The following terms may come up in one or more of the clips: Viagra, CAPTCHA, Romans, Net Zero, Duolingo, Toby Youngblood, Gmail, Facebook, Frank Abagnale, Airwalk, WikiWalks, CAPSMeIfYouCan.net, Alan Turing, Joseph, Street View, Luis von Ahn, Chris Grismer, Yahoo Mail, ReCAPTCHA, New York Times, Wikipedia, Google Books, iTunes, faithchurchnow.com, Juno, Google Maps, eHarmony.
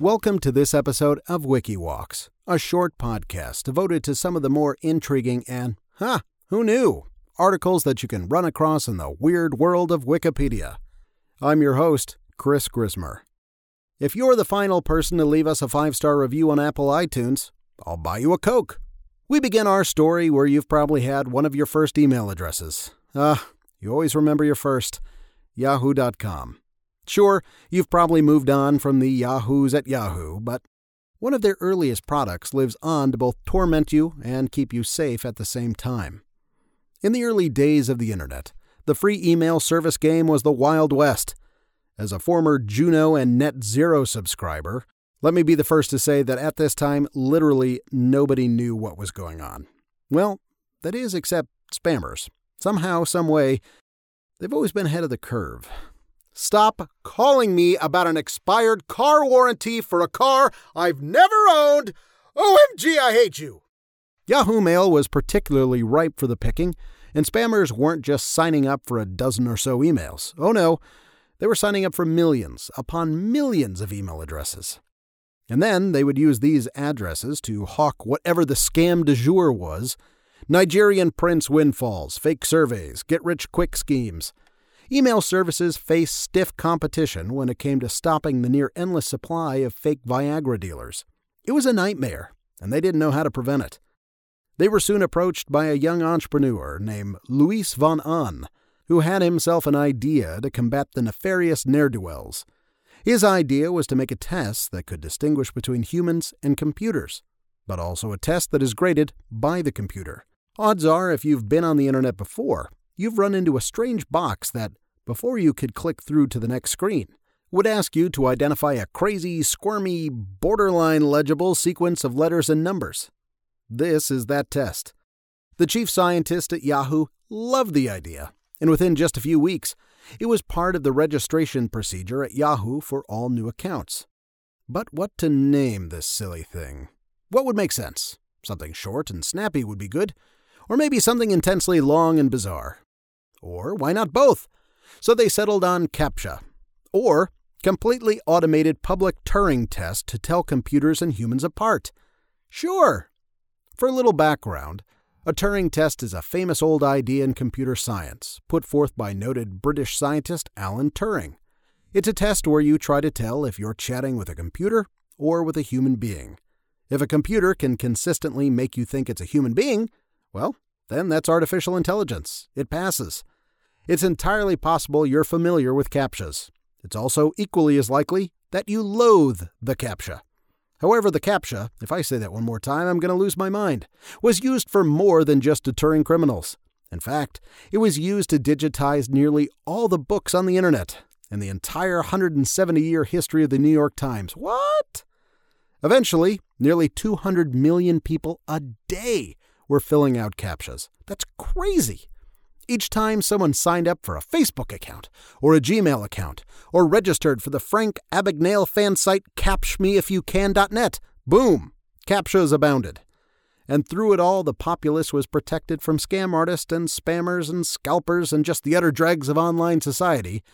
Welcome to this episode of WikiWalks, a short podcast devoted to some of the more intriguing and, who knew, articles that you can run across in the weird world of Wikipedia. I'm your host, Chris Grismer. If you're the final person to leave us a 5-star review on Apple iTunes, I'll buy you a Coke. We begin our story where you've probably had one of your first email addresses. You always remember your first, yahoo.com. Sure, you've probably moved on from the Yahoos at Yahoo, but one of their earliest products lives on to both torment you and keep you safe at the same time. In the early days of the internet, the free email service game was the Wild West. As a former Juno and Net Zero subscriber, let me be the first to say that at this time, literally nobody knew what was going on. Well, that is except spammers. Somehow, some way, they've always been ahead of the curve. Stop calling me about an expired car warranty for a car I've never owned. OMG, I hate you. Yahoo Mail was particularly ripe for the picking, and spammers weren't just signing up for a dozen or so emails. Oh no, they were signing up for millions upon millions of email addresses. And then they would use these addresses to hawk whatever the scam du jour was. Nigerian prince windfalls, fake surveys, get-rich-quick schemes. Email services faced stiff competition when it came to stopping the near-endless supply of fake Viagra dealers. It was a nightmare, and they didn't know how to prevent it. They were soon approached by a young entrepreneur named Luis von Ahn, who had himself an idea to combat the nefarious ne'er-do-wells. His idea was to make a test that could distinguish between humans and computers, but also a test that is graded by the computer. Odds are, if you've been on the internet before, you've run into a strange box that, before you could click through to the next screen, would ask you to identify a crazy, squirmy, borderline legible sequence of letters and numbers. This is that test. The chief scientist at Yahoo loved the idea, and within just a few weeks, it was part of the registration procedure at Yahoo for all new accounts. But what to name this silly thing? What would make sense? Something short and snappy would be good, or maybe something intensely long and bizarre. Or why not both? So they settled on CAPTCHA, or completely automated public Turing test to tell computers and humans apart. Sure. For a little background, a Turing test is a famous old idea in computer science, put forth by noted British scientist Alan Turing. It's a test where you try to tell if you're chatting with a computer or with a human being. If a computer can consistently make you think it's a human being, well, then that's artificial intelligence. It passes. It's entirely possible you're familiar with CAPTCHAs. It's also equally as likely that you loathe the CAPTCHA. However, the CAPTCHA, if I say that one more time, I'm going to lose my mind, was used for more than just deterring criminals. In fact, it was used to digitize nearly all the books on the internet and the entire 170-year history of the New York Times. What? Eventually, nearly 200 million people a day were filling out CAPTCHAs. That's crazy. Each time someone signed up for a Facebook account, or a Gmail account, or registered for the Frank Abagnale fan site CAPSMeIfYouCan.net, boom, CAPTCHAs abounded. And through it all, the populace was protected from scam artists and spammers and scalpers and just the utter dregs of online society,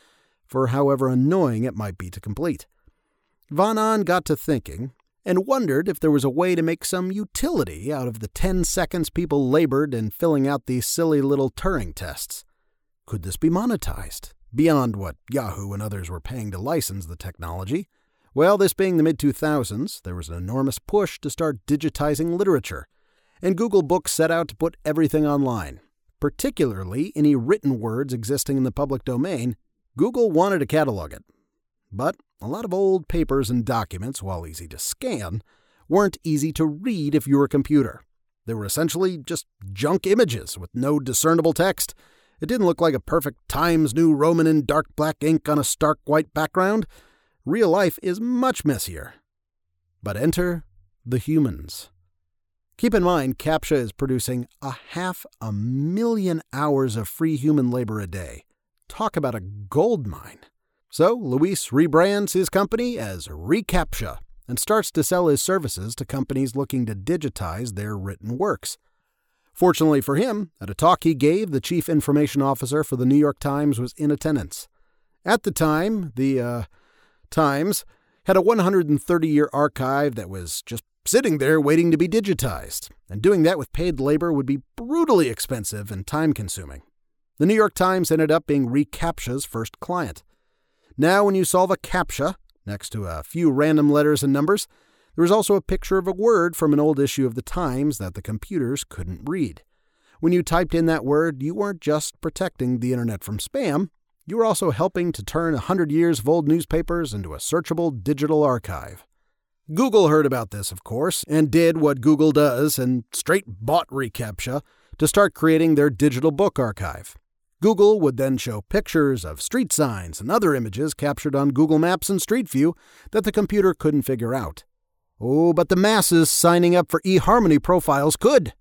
for however annoying it might be to complete. Von Ahn got to thinking, and wondered if there was a way to make some utility out of the 10 seconds people labored in filling out these silly little Turing tests. Could this be monetized, beyond what Yahoo and others were paying to license the technology? Well, this being the mid-2000s, there was an enormous push to start digitizing literature, and Google Books set out to put everything online, particularly any written words existing in the public domain. Google wanted to catalog it. But a lot of old papers and documents, while easy to scan, weren't easy to read if you were a computer. They were essentially just junk images with no discernible text. It didn't look like a perfect Times New Roman in dark black ink on a stark white background. Real life is much messier. But enter the humans. Keep in mind, CAPTCHA is producing 500,000 hours of free human labor a day. Talk about a gold mine. So Luis rebrands his company as ReCAPTCHA and starts to sell his services to companies looking to digitize their written works. Fortunately for him, at a talk he gave, the chief information officer for the New York Times was in attendance. At the time, the Times had a 130-year archive that was just sitting there waiting to be digitized, and doing that with paid labor would be brutally expensive and time-consuming. The New York Times ended up being ReCAPTCHA's first client. Now when you solve a CAPTCHA, next to a few random letters and numbers, there was also a picture of a word from an old issue of the Times that the computers couldn't read. When you typed in that word, you weren't just protecting the internet from spam, you were also helping to turn 100 years of old newspapers into a searchable digital archive. Google heard about this, of course, and did what Google does and straight bought ReCAPTCHA to start creating their digital book archive. Google would then show pictures of street signs and other images captured on Google Maps and Street View that the computer couldn't figure out. Oh, but the masses signing up for eHarmony profiles could!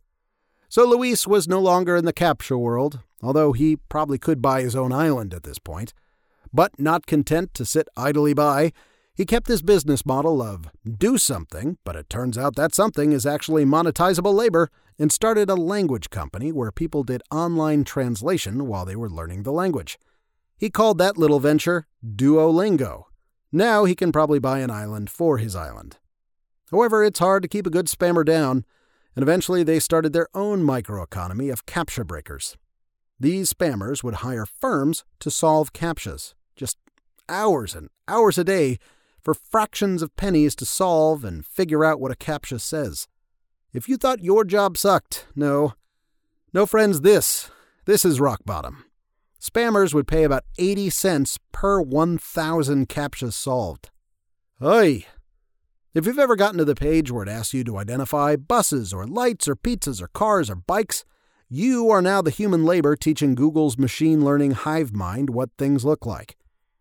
So Luis was no longer in the CAPTCHA world, although he probably could buy his own island at this point. But not content to sit idly by, he kept his business model of do something, but it turns out that something is actually monetizable labor, and started a language company where people did online translation while they were learning the language. He called that little venture Duolingo. Now he can probably buy an island for his island. However, it's hard to keep a good spammer down, and eventually they started their own microeconomy of CAPTCHA breakers. These spammers would hire firms to solve CAPTCHAs, just hours and hours a day for fractions of pennies to solve and figure out what a CAPTCHA says. If you thought your job sucked, no friends, this is rock bottom. Spammers would pay about 80 cents per 1,000 CAPTCHAs solved. Oy! If you've ever gotten to the page where it asks you to identify buses or lights or pizzas or cars or bikes, you are now the human labor teaching Google's machine learning hive mind what things look like.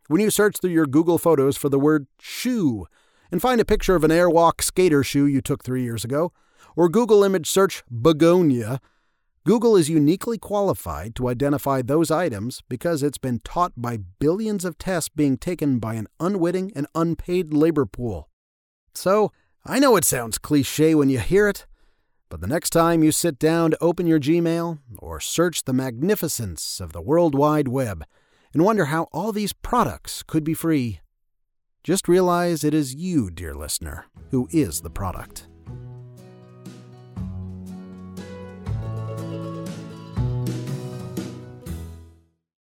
When you search through your Google Photos for the word shoe and find a picture of an Airwalk skater shoe you took 3 years ago, or Google image search begonia, Google is uniquely qualified to identify those items because it's been taught by billions of tests being taken by an unwitting and unpaid labor pool. So, I know it sounds cliché when you hear it, but the next time you sit down to open your Gmail or search the magnificence of the World Wide Web and wonder how all these products could be free, just realize it is you, dear listener, who is the product.